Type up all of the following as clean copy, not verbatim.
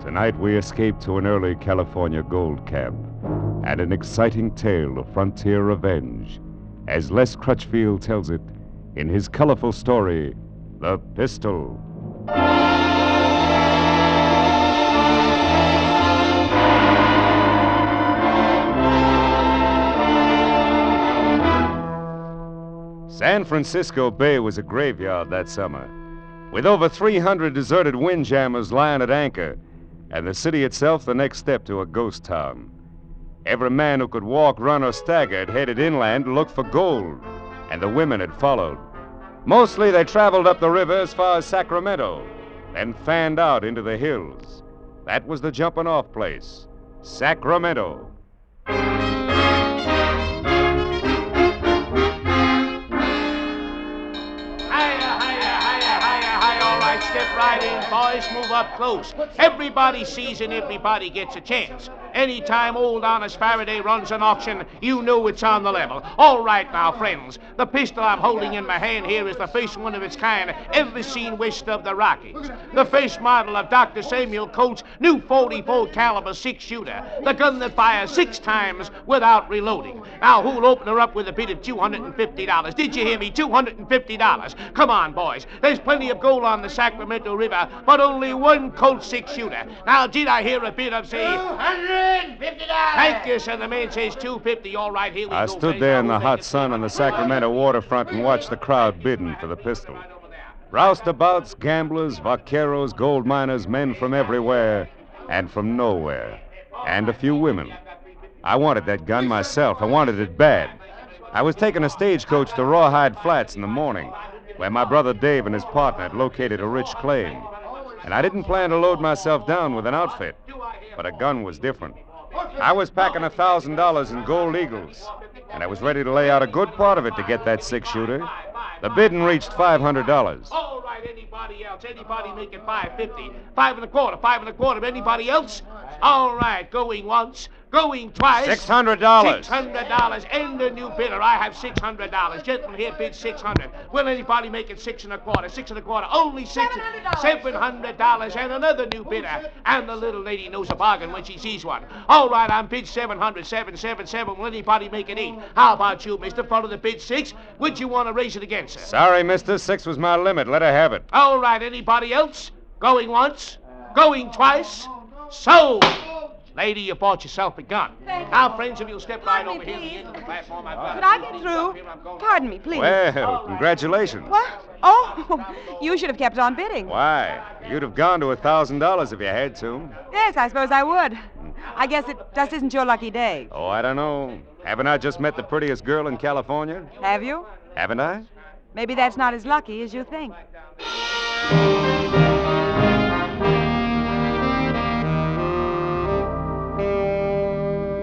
Tonight we escape to an early California gold camp and an exciting tale of frontier revenge, as Les Crutchfield tells it in his colorful story, The Pistol. San Francisco Bay was a graveyard that summer, with over 300 deserted windjammers lying at anchor, and the city itself the next step to a ghost town. Every man who could walk, run, or stagger had headed inland to look for gold, and the women had followed. Mostly they traveled up the river as far as Sacramento, then fanned out into the hills. That was the jumping-off place, Sacramento. Step right in, boys. Move up close. Everybody sees and everybody gets a chance. Anytime old honest Faraday runs an auction, you know it's on the level. All right now, friends. The pistol I'm holding in my hand here is the first one of its kind ever seen west of the Rockies. The first model of Dr. Samuel Colt's new 44 caliber six-shooter. The gun that fires six times without reloading. Now, who'll open her up with a bid of $250? Did you hear me? $250. Come on, boys. There's plenty of gold on the Sacramento River, but only one Colt six-shooter. Now, did I hear a bid of, say... $250! Thank you, sir. The man says $250. All right, here we go. I stood there in the hot sun on the Sacramento waterfront and watched the crowd bidding for the pistol. Roustabouts, gamblers, vaqueros, gold miners, men from everywhere and from nowhere, and a few women. I wanted that gun myself. I wanted it bad. I was taking a stagecoach to Rawhide Flats in the morning, where my brother Dave and his partner had located a rich claim. And I didn't plan to load myself down with an outfit, but a gun was different. I was packing $1,000 in gold eagles, and I was ready to lay out a good part of it to get that six-shooter. The bidding reached $500. All right, anybody else? Anybody making $550? $525, anybody else? All right, going once, going twice. $600. $600, and a new bidder. I have $600. Gentlemen here bid $600. Will anybody make it $625? $625, only $6. $700, and another new bidder. And the little lady knows a bargain when she sees one. All right, I'm bid $700. $777. Will anybody make it $8? How about you, mister? Follow the bid $6. Would you want to raise it again, sir? Sorry, mister. $6 was my limit. Let her have it. All right, anybody else? Going once, going twice. So, lady, you bought yourself a gun. Now, friends, if you'll step right over here. Could I get through? Pardon me, please. Well, congratulations. What? Oh, you should have kept on bidding. Why? You'd have gone to $1,000 if you had to. Yes, I suppose I would. I guess it just isn't your lucky day. Oh, I don't know. Haven't I just met the prettiest girl in California? Have you? Haven't I? Maybe that's not as lucky as you think.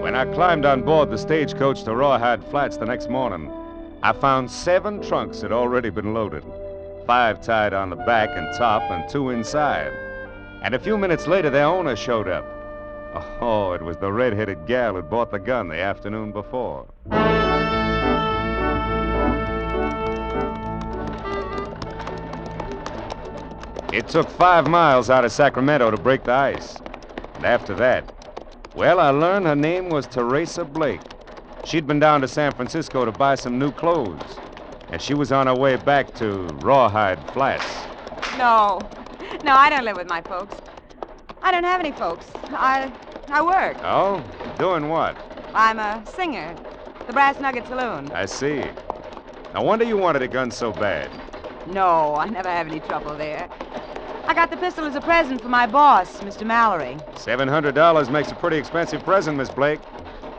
When I climbed on board the stagecoach to Rawhide Flats the next morning, I found 7 trunks had already been loaded, 5 tied on the back and top and 2 inside. And a few minutes later, their owner showed up. Oh, it was the red-headed gal who'd bought the gun the afternoon before. It took 5 miles out of Sacramento to break the ice. And after that, well, I learned her name was Teresa Blake. She'd been down to San Francisco to buy some new clothes, and she was on her way back to Rawhide Flats. No, I don't live with my folks. I don't have any folks. I work. Oh? Doing what? I'm a singer. The Brass Nugget Saloon. I see. No wonder you wanted a gun so bad. No, I never have any trouble there. I got the pistol as a present for my boss, Mr. Mallory. $700 makes a pretty expensive present, Miss Blake.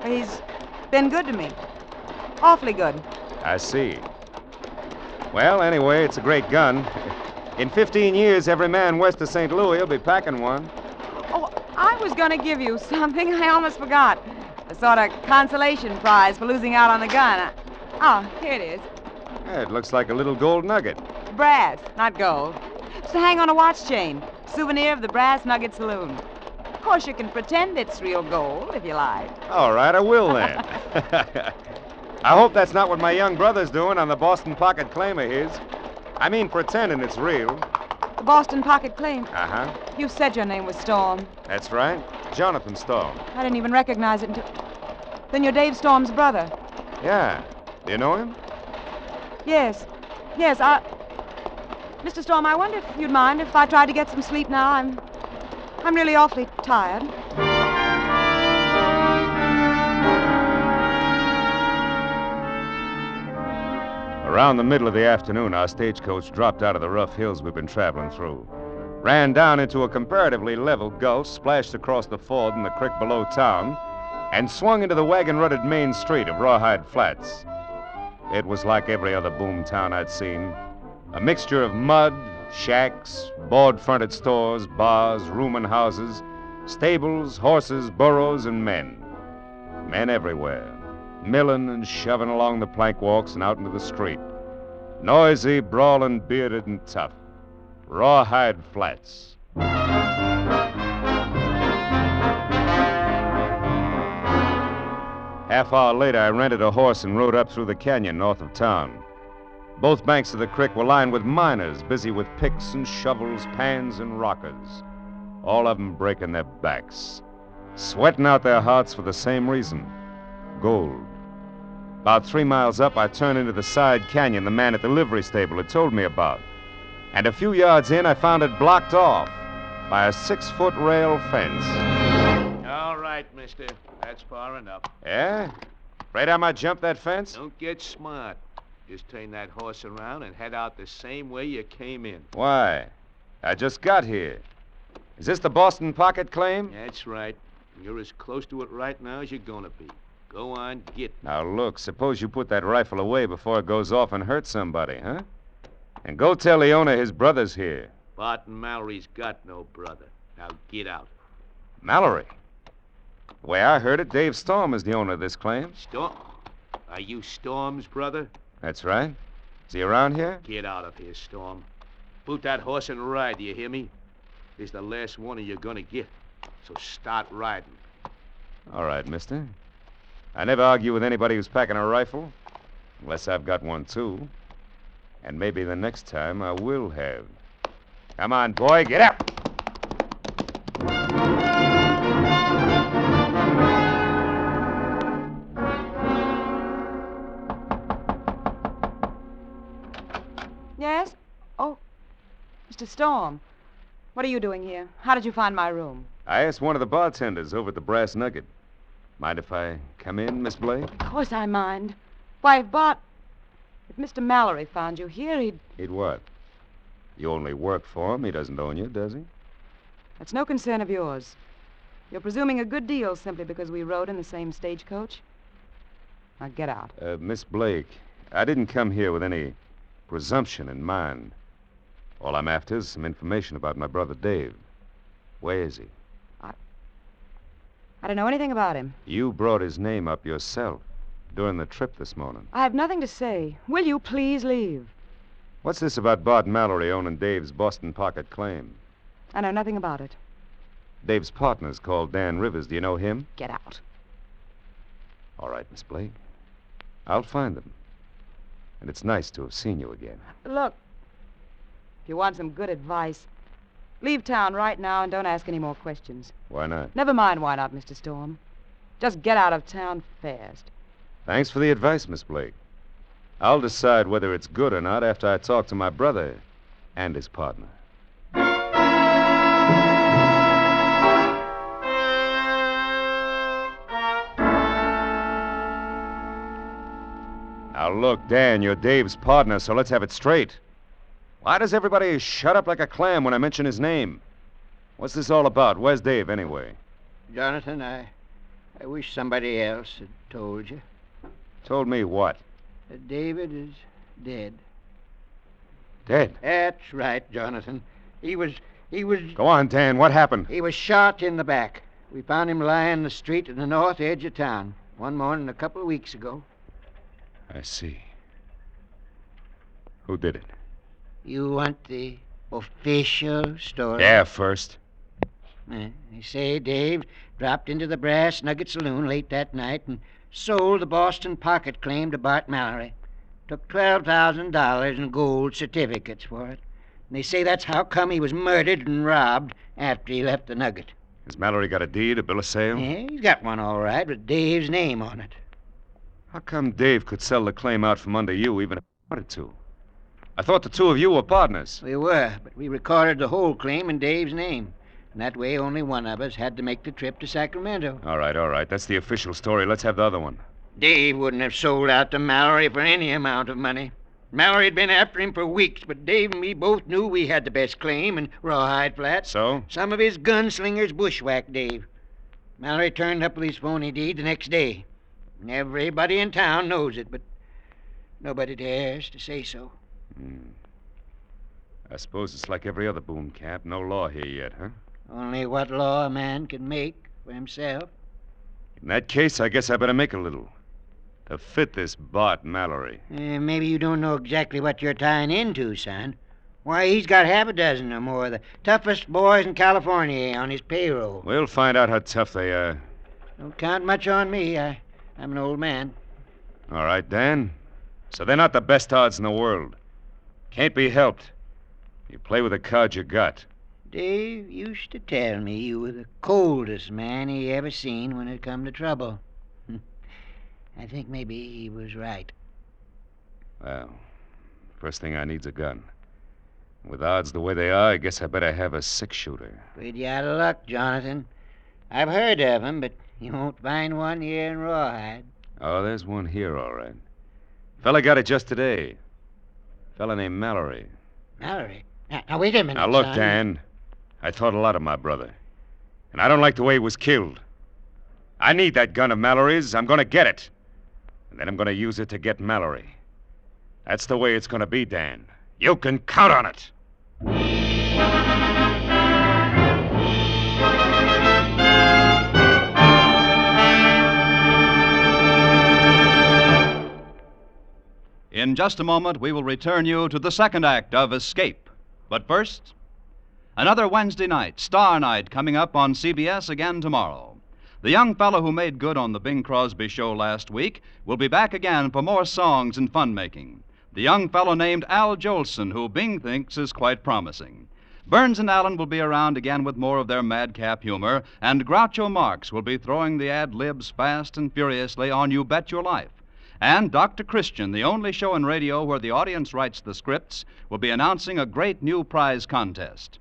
He's been good to me. Awfully good. I see. Well, anyway, it's a great gun. In 15 years, every man west of St. Louis will be packing one. Oh, I was going to give you something. I almost forgot. A sort of consolation prize for losing out on the gun. Oh, here it is. Yeah, it looks like a little gold nugget. Brass, not gold. It's to hang on a watch chain. Souvenir of the Brass Nugget Saloon. Of course, you can pretend it's real gold, if you like. All right, I will then. I hope that's not what my young brother's doing on the Boston Pocket claim of his. I mean, pretending it's real. The Boston Pocket claim? Uh-huh. You said your name was Storm. That's right. Jonathan Storm. I didn't even recognize it until... Then you're Dave Storm's brother. Yeah. Do you know him? Yes. Yes, I... Mr. Storm, I wonder if you'd mind if I tried to get some sleep now. I'm really awfully tired. Around the middle of the afternoon, our stagecoach dropped out of the rough hills we've been traveling through, ran down into a comparatively level gulch, splashed across the ford in the creek below town, and swung into the wagon-rutted main street of Rawhide Flats. It was like every other boom town I'd seen. A mixture of mud, shacks, board-fronted stores, bars, rooming houses, stables, horses, burros, and men. Men everywhere, milling and shoving along the plank walks and out into the street. Noisy, brawling, bearded, and tough. Rawhide Flats. Half hour later, I rented a horse and rode up through the canyon north of town. Both banks of the creek were lined with miners, busy with picks and shovels, pans and rockers. All of them breaking their backs, sweating out their hearts for the same reason, gold. About 3 miles up, I turned into the side canyon the man at the livery stable had told me about. And a few yards in, I found it blocked off by a 6-foot rail fence. All right, mister. That's far enough. Yeah? Afraid I might jump that fence? Don't get smart. Just turn that horse around and head out the same way you came in. Why? I just got here. Is this the Boston Pocket claim? That's right. You're as close to it right now as you're gonna be. Go on, get me. Now, look, suppose you put that rifle away before it goes off and hurts somebody, huh? And go tell Leona his brother's here. Barton Mallory's got no brother. Now get out. Mallory? The way I heard it, Dave Storm is the owner of this claim. Storm? Are you Storm's brother? That's right. Is he around here? Get out of here, Storm. Boot that horse and ride, do you hear me? This is the last warning you're going to get, so start riding. All right, mister. I never argue with anybody who's packing a rifle, unless I've got one, too. And maybe the next time I will have. Come on, boy, get up! Yes? Oh, Mr. Storm, what are you doing here? How did you find my room? I asked one of the bartenders over at the Brass Nugget. Mind if I come in, Miss Blake? Of course I mind. Why, if Mr. Mallory found you here, he'd... He'd what? You only work for him. He doesn't own you, does he? That's no concern of yours. You're presuming a good deal simply because we rode in the same stagecoach. Now, get out. Miss Blake, I didn't come here with any... presumption in mind. All I'm after is some information about my brother Dave. Where is he? I don't know anything about him. You brought his name up yourself during the trip this morning. I have nothing to say. Will you please leave? What's this about Barton Mallory owning Dave's Boston Pocket claim? I know nothing about it. Dave's partner's called Dan Rivers. Do you know him? Get out. All right, Miss Blake. I'll find them. And it's nice to have seen you again. Look, if you want some good advice, leave town right now and don't ask any more questions. Why not? Never mind why not, Mr. Storm. Just get out of town fast. Thanks for the advice, Miss Blake. I'll decide whether it's good or not after I talk to my brother and his partner. Now, look, Dan, you're Dave's partner, so let's have it straight. Why does everybody shut up like a clam when I mention his name? What's this all about? Where's Dave, anyway? Jonathan, I wish somebody else had told you. Told me what? That David is dead. Dead? That's right, Jonathan. He was... Go on, Dan, what happened? He was shot in the back. We found him lying in the street at the north edge of town one morning a couple of weeks ago. I see. Who did it? You want the official story? Yeah, first. They say Dave dropped into the Brass Nugget Saloon late that night and sold the Boston Pocket claim to Barton Mallory. Took $12,000 in gold certificates for it. And they say that's how come he was murdered and robbed after he left the Nugget. Has Mallory got a deed, a bill of sale? Yeah, he's got one, all right, with Dave's name on it. How come Dave could sell the claim out from under you even if he wanted to? I thought the two of you were partners. We were, but we recorded the whole claim in Dave's name. And that way, only one of us had to make the trip to Sacramento. All right. That's the official story. Let's have the other one. Dave wouldn't have sold out to Mallory for any amount of money. Mallory had been after him for weeks, but Dave and me both knew we had the best claim in Rawhide Flats. So? Some of his gunslingers bushwhacked Dave. Mallory turned up with his phony deed the next day. And everybody in town knows it, but nobody dares to say so. I suppose it's like every other boom camp. No law here yet, huh? Only what law a man can make for himself. In that case, I guess I better make a little. To fit this Bart Mallory. Maybe you don't know exactly what you're tying into, son. Why, he's got half a dozen or more of the toughest boys in California on his payroll. We'll find out how tough they are. Don't count much on me. I'm an old man. All right, Dan. So they're not the best odds in the world. Can't be helped. You play with the cards you got. Dave used to tell me you were the coldest man he ever seen when it come to trouble. I think maybe he was right. Well, first thing I need's a gun. With odds the way they are, I guess I better have a six-shooter. Pretty out of luck, Jonathan. I've heard of them, but you won't find one here in Rawhide. Oh, there's one here, all right. Fella got it just today. Fella named Mallory. Mallory? Now, wait a minute, now, look, son. Dan. I thought a lot of my brother. And I don't like the way he was killed. I need that gun of Mallory's. I'm going to get it. And then I'm going to use it to get Mallory. That's the way it's going to be, Dan. You can count on it. In just a moment, we will return you to the second act of Escape. But first, another Wednesday night, Star Night, coming up on CBS again tomorrow. The young fellow who made good on the Bing Crosby show last week will be back again for more songs and fun-making. The young fellow named Al Jolson, who Bing thinks is quite promising. Burns and Allen will be around again with more of their madcap humor, and Groucho Marx will be throwing the ad-libs fast and furiously on You Bet Your Life. And Dr. Christian, the only show in radio where the audience writes the scripts, will be announcing a great new prize contest.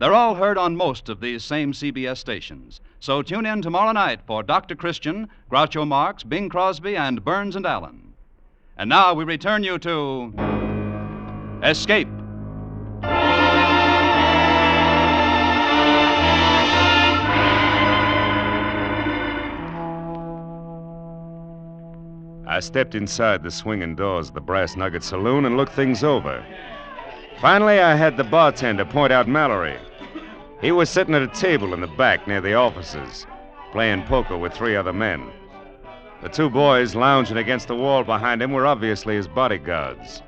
They're all heard on most of these same CBS stations. So tune in tomorrow night for Dr. Christian, Groucho Marx, Bing Crosby, and Burns and Allen. And now we return you to Escape. I stepped inside the swinging doors of the Brass Nugget Saloon and looked things over. Finally, I had the bartender point out Mallory. He was sitting at a table in the back near the offices, playing poker with three other men. The two boys lounging against the wall behind him were obviously his bodyguards.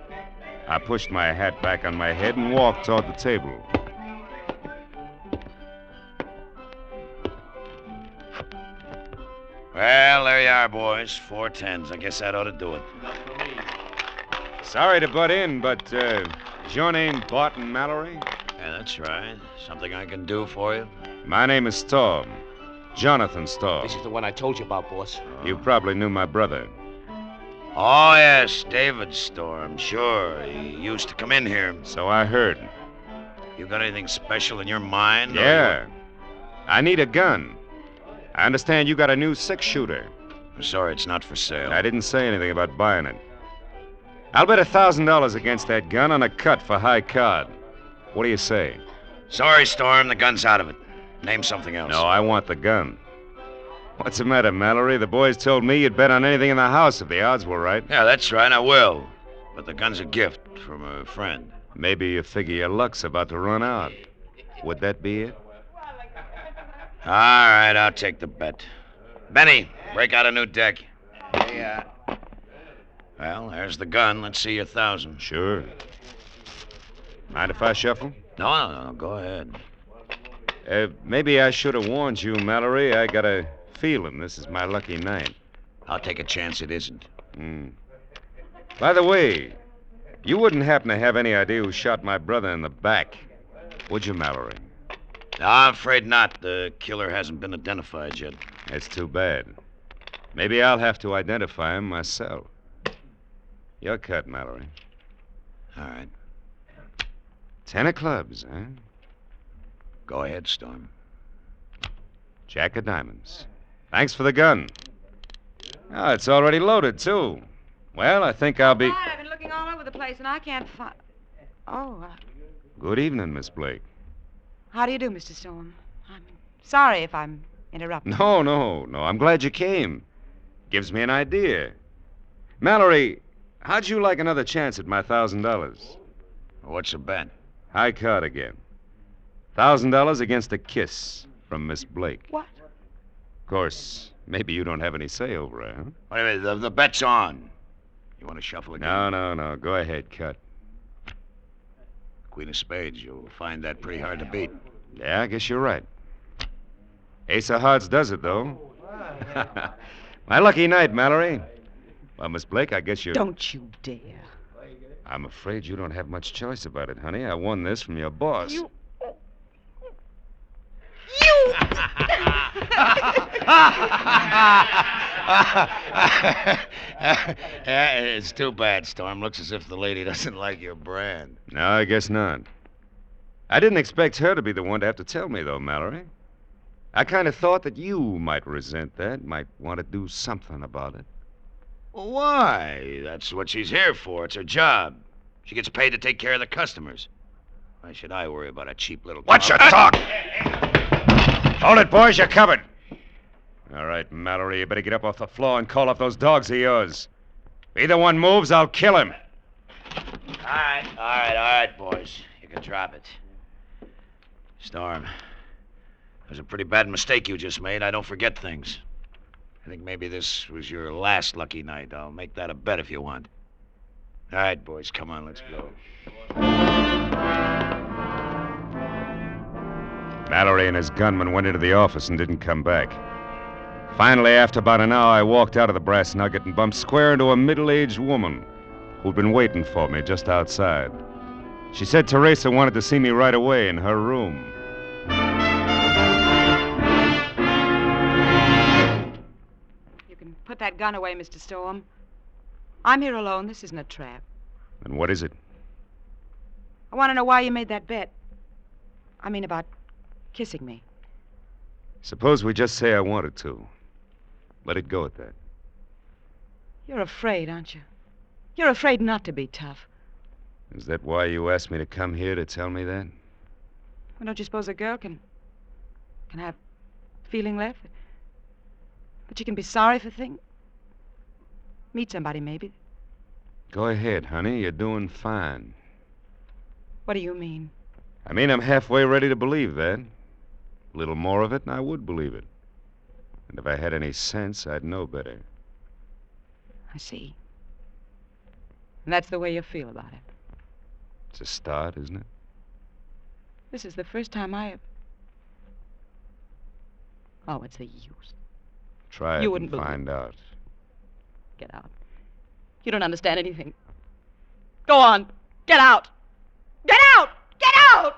I pushed my hat back on my head and walked toward the table. Well, there you are, boys. 4 tens. I guess that ought to do it. Sorry to butt in, but... Is your name Barton Mallory? Yeah, that's right. Something I can do for you? My name is Storm. Jonathan Storm. This is the one I told you about, boss. You probably knew my brother. Oh, yes, David Storm. Sure, he used to come in here. So I heard. You got anything special in your mind? Yeah. I need a gun. I understand you got a new six-shooter. I'm sorry, it's not for sale. I didn't say anything about buying it. I'll bet $1,000 against that gun on a cut for high card. What do you say? Sorry, Storm, the gun's out of it. Name something else. No, I want the gun. What's the matter, Mallory? The boys told me you'd bet on anything in the house if the odds were right. Yeah, that's right, I will. But the gun's a gift from a friend. Maybe you figure your luck's about to run out. Would that be it? All right, I'll take the bet. Benny, break out a new deck. Yeah. Well, there's the gun. Let's see your 1,000. Sure. Mind if I shuffle? No. Go ahead. Maybe I should have warned you, Mallory. I got a feeling this is my lucky night. I'll take a chance it isn't. By the way, you wouldn't happen to have any idea who shot my brother in the back, would you, Mallory? No, I'm afraid not. The killer hasn't been identified yet. That's too bad. Maybe I'll have to identify him myself. Your cut, Mallory. All right. 10 of clubs, huh? Go ahead, Storm. Jack of diamonds. Thanks for the gun. Oh, it's already loaded, too. Well, I think I'll be... I've been looking all over the place, and I can't find... Good evening, Miss Blake. How do you do, Mr. Storm? I'm sorry if I'm interrupting. No. I'm glad you came. Gives me an idea. Mallory, how'd you like another chance at my $1,000? What's the bet? High card again. $1,000 against a kiss from Miss Blake. What? Of course, maybe you don't have any say over it, huh? Wait a minute, the bet's on. You want to shuffle again? No. Go ahead, cut. Queen of spades, you'll find that pretty hard to beat. Yeah, I guess you're right. Ace of hearts does it, though. My lucky night, Mallory. Well, Miss Blake, I guess you... Don't you dare. I'm afraid you don't have much choice about it, honey. I won this from your boss. You! Yeah, it's too bad, Storm. Looks as if the lady doesn't like your brand. No, I guess not. I didn't expect her to be the one to have to tell me, though, Mallory. I kind of thought that you might resent that, might want to do something about it. Well, why? That's what she's here for. It's her job. She gets paid to take care of the customers. Why should I worry about a cheap little... What's your talk? Hold it, boys. You're covered. All right, Mallory, you better get up off the floor and call off those dogs of yours. If either one moves, I'll kill him. All right, boys. You can drop it. Storm, it was a pretty bad mistake you just made. I don't forget things. I think maybe this was your last lucky night. I'll make that a bet if you want. All right, boys, come on, let's go. Mallory and his gunman went into the office and didn't come back. Finally, after about an hour, I walked out of the Brass Nugget and bumped square into a middle-aged woman who'd been waiting for me just outside. She said Teresa wanted to see me right away in her room. You can put that gun away, Mr. Storm. I'm here alone. This isn't a trap. And what is it? I want to know why you made that bet. I mean about kissing me. Suppose we just say I wanted to. Let it go at that. You're afraid, aren't you? You're afraid not to be tough. Is that why you asked me to come here, to tell me that? Well, don't you suppose a girl can have feeling left? That she can be sorry for things? Meet somebody, maybe. Go ahead, honey. You're doing fine. What do you mean? I mean, I'm halfway ready to believe that. A little more of it, and I would believe it. And if I had any sense, I'd know better. I see. And that's the way you feel about it. It's a start, isn't it? This is the first time I have... Oh, what's the use? Try it and find out. Get out. You don't understand anything. Go on. Get out. Get out! Get out!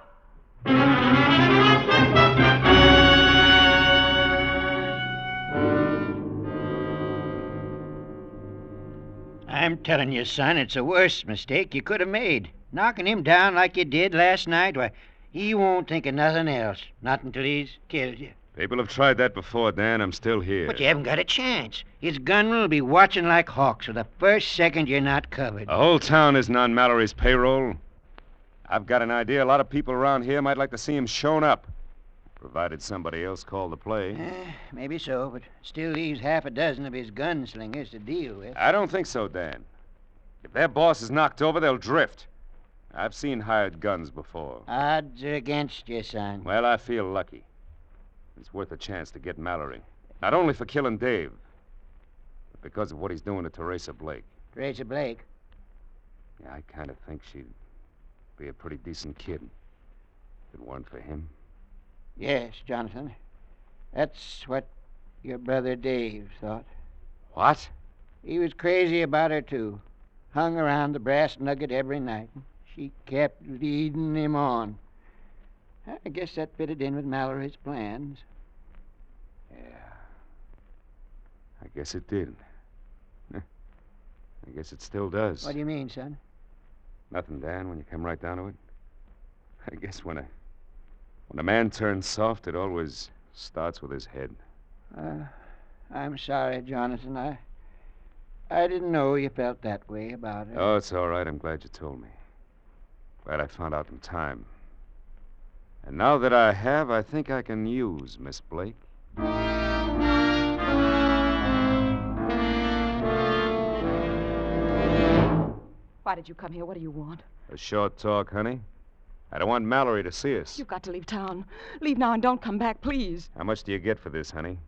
I'm telling you, son, it's the worst mistake you could have made. Knocking him down like you did last night, why, he won't think of nothing else. Not until he's killed you. People have tried that before, Dan. I'm still here. But you haven't got a chance. His gunman will be watching like hawks for the first second you're not covered. The whole town isn't on Mallory's payroll. I've got an idea. A lot of people around here might like to see him shown up. Provided somebody else called the play. Maybe so, but still leaves half a dozen of his gunslingers to deal with. I don't think so, Dan. If their boss is knocked over, they'll drift. I've seen hired guns before. Odds are against you, son. Well, I feel lucky. It's worth a chance to get Mallory. Not only for killing Dave, but because of what he's doing to Teresa Blake. Teresa Blake? Yeah, I kind of think she'd be a pretty decent kid if it weren't for him. Yes, Jonathan. That's what your brother Dave thought. What? He was crazy about her, too. Hung around the Brass Nugget every night. She kept leading him on. I guess that fitted in with Mallory's plans. Yeah. I guess it did. I guess it still does. What do you mean, son? Nothing, Dan, when you come right down to it. I guess when a man turns soft, it always starts with his head. I'm sorry, Jonathan. I didn't know you felt that way about it. Oh, it's all right. I'm glad you told me. Glad I found out in time. And now that I have, I think I can use Miss Blake. Why did you come here? What do you want? A short talk, honey. I don't want Mallory to see us. You've got to leave town. Leave now and don't come back, please. How much do you get for this, honey?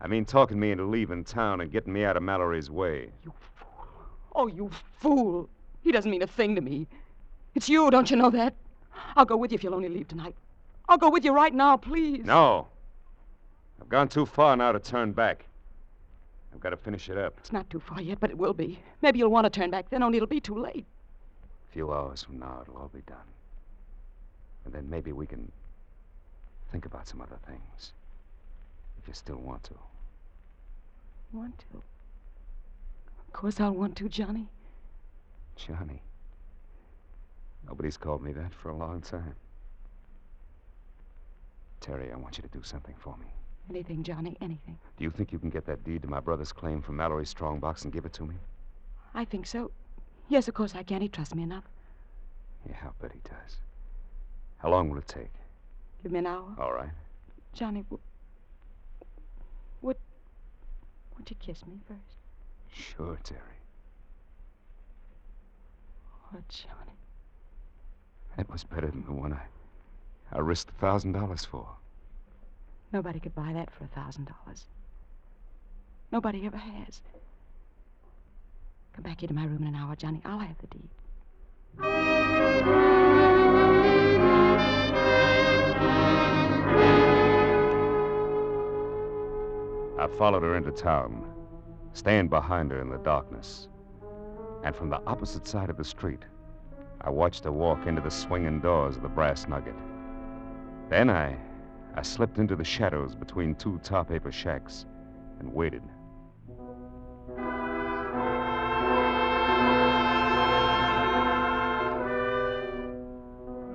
I mean, talking me into leaving town and getting me out of Mallory's way. You fool. Oh, you fool. He doesn't mean a thing to me. It's you, don't you know that? I'll go with you if you'll only leave tonight. I'll go with you right now, please. No. I've gone too far now to turn back. I've got to finish it up. It's not too far yet, but it will be. Maybe you'll want to turn back then, only it'll be too late. A few hours from now, it'll all be done. And then maybe we can think about some other things. If you still want to. Want to? Of course I'll want to, Johnny. Johnny? Nobody's called me that for a long time. Terry, I want you to do something for me. Anything, Johnny, anything. Do you think you can get that deed to my brother's claim from Mallory's strongbox and give it to me? I think so. Yes, of course I can. He trusts me enough. Yeah, I'll bet he does. How long will it take? Give me an hour. All right. Johnny, would you kiss me first? Sure, Terry. Oh, Johnny. That was better than the one I risked $1,000 for. Nobody could buy that for $1,000. Nobody ever has. Come back here to my room in an hour, Johnny. I'll have the deed. I followed her into town, staying behind her in the darkness. And from the opposite side of the street, I watched her walk into the swinging doors of the Brass Nugget. Then I slipped into the shadows between two tar paper shacks and waited.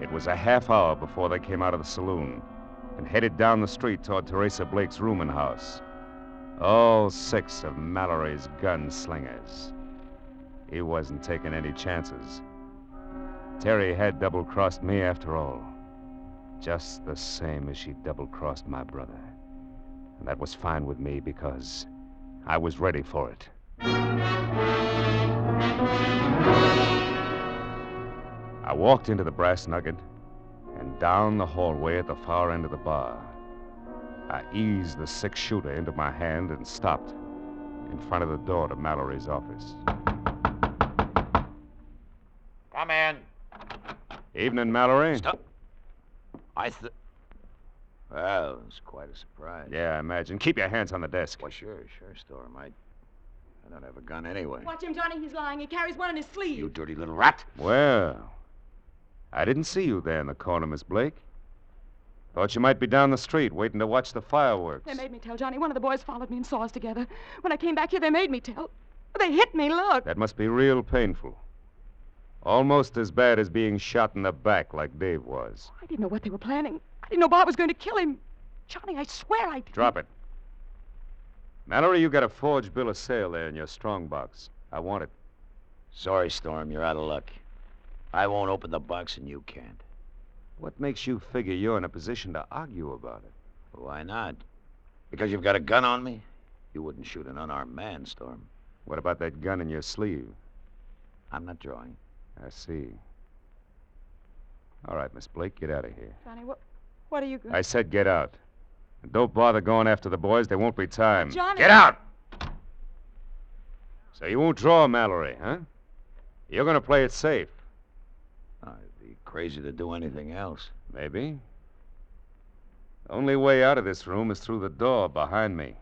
It was a half hour before they came out of the saloon and headed down the street toward Teresa Blake's room and house. All six of Mallory's gunslingers. He wasn't taking any chances. Terry had double-crossed me after all. Just the same as she double-crossed my brother. And that was fine with me because I was ready for it. I walked into the Brass Nugget and down the hallway at the far end of the bar. I eased the six-shooter into my hand and stopped in front of the door to Mallory's office. Come in. Evening, Mallory. Stop. Well, it's quite a surprise. Yeah, I imagine. Keep your hands on the desk. Well, sure, Storm. I don't have a gun anyway. Watch him, Johnny. He's lying. He carries one in his sleeve. You dirty little rat. Well, I didn't see you there in the corner, Miss Blake. Thought you might be down the street waiting to watch the fireworks. They made me tell, Johnny. One of the boys followed me and saw us together. When I came back here, they made me tell. They hit me, look. That must be real painful. Almost as bad as being shot in the back like Dave was. I didn't know what they were planning. I didn't know Bob was going to kill him. Johnny, I swear I didn't. Drop it. Mallory, you got a forged bill of sale there in your strong box. I want it. Sorry, Storm, you're out of luck. I won't open the box and you can't. What makes you figure you're in a position to argue about it? Why not? Because you've got a gun on me? You wouldn't shoot an unarmed man, Storm. What about that gun in your sleeve? I'm not drawing. I see. All right, Miss Blake, get out of here. Johnny, what are you going to... I said get out. And don't bother going after the boys. There won't be time. Jonathan... Get out! So you won't draw, Mallory, huh? You're going to play it safe. I'd be crazy to do anything else. Maybe. The only way out of this room is through the door behind me.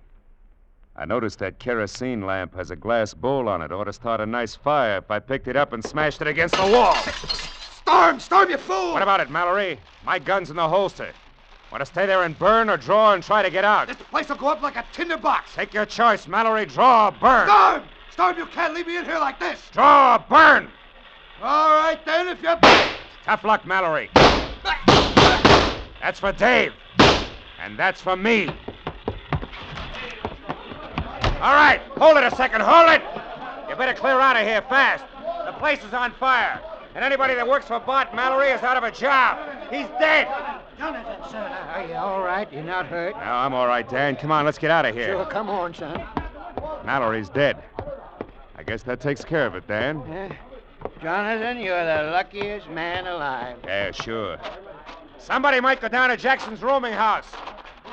I noticed that kerosene lamp has a glass bowl on it. Ought to start a nice fire if I picked it up and smashed it against the wall. Storm! Storm, you fool! What about it, Mallory? My gun's in the holster. Want to stay there and burn or draw and try to get out? This place will go up like a tinderbox. Take your choice, Mallory. Draw or burn. Storm! Storm, you can't leave me in here like this. Draw or burn. All right, then, if you're... Tough luck, Mallory. That's for Dave. And that's for me. All right, hold it a second, hold it! You better clear out of here fast. The place is on fire. And anybody that works for Bart Mallory is out of a job. He's dead. Jonathan, son, are you all right? You're not hurt? No, I'm all right, Dan. Come on, let's get out of here. Sure, come on, son. Mallory's dead. I guess that takes care of it, Dan. Jonathan, you're the luckiest man alive. Yeah, sure. Somebody might go down to Jackson's rooming house.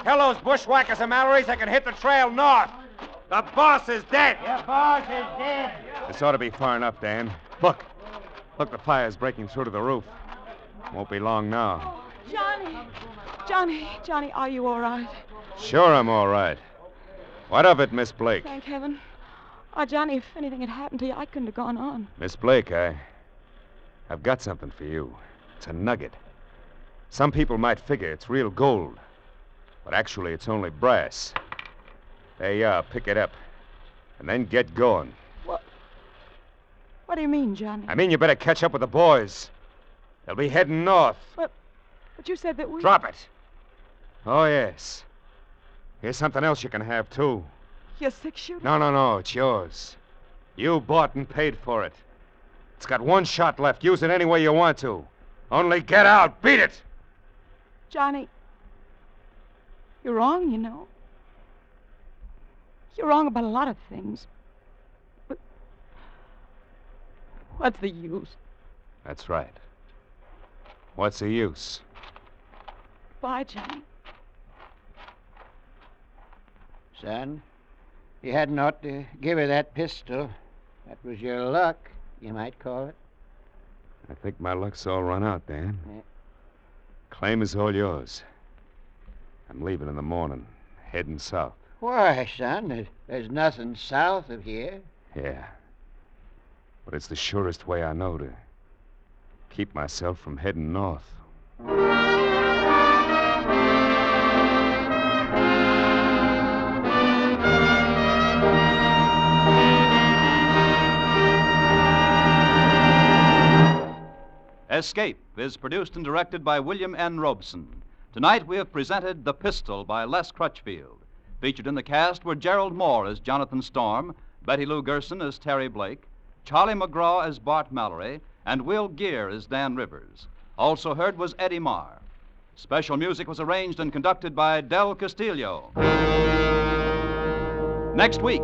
Tell those bushwhackers of Mallory's they can hit the trail north. The boss is dead. Your boss is dead. This ought to be far enough, Dan. Look. Look, the fire's breaking through to the roof. Won't be long now. Johnny, are you all right? Sure I'm all right. What of it, Miss Blake? Thank heaven. Oh, Johnny, if anything had happened to you, I couldn't have gone on. Miss Blake, I've got something for you. It's a nugget. Some people might figure it's real gold, but actually it's only brass. There you are. Pick it up, and then get going. What do you mean, Johnny? I mean you better catch up with the boys. They'll be heading north. But you said that we... Drop it. Oh, yes. Here's something else you can have, too. Your six-shooter? No. It's yours. You bought and paid for it. It's got one shot left. Use it any way you want to. Only get out. Beat it. Johnny, you're wrong, you know. You're wrong about a lot of things. But what's the use? That's right. What's the use? Bye, Johnny. Son, you hadn't ought to give her that pistol. That was your luck, you might call it. I think my luck's all run out, Dan. Yeah. Claim is all yours. I'm leaving in the morning, heading south. Why, son, there's nothing south of here. Yeah. But it's the surest way I know to keep myself from heading north. Escape is produced and directed by William N. Robson. Tonight we have presented The Pistol by Les Crutchfield. Featured in the cast were Gerald Moore as Jonathan Storm, Betty Lou Gerson as Terry Blake, Charlie McGraw as Bart Mallory, and Will Geer as Dan Rivers. Also heard was Eddie Marr. Special music was arranged and conducted by Del Castillo. Next week.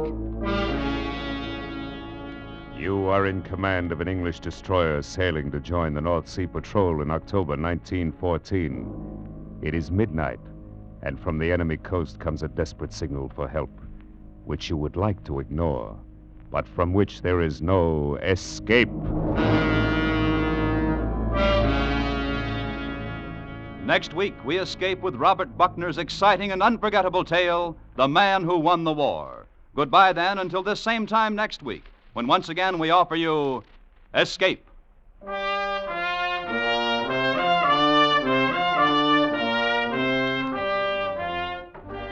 You are in command of an English destroyer sailing to join the North Sea Patrol in October 1914. It is midnight. And from the enemy coast comes a desperate signal for help, which you would like to ignore, but from which there is no escape. Next week, we escape with Robert Buckner's exciting and unforgettable tale, The Man Who Won the War. Goodbye, then, until this same time next week, when once again we offer you Escape.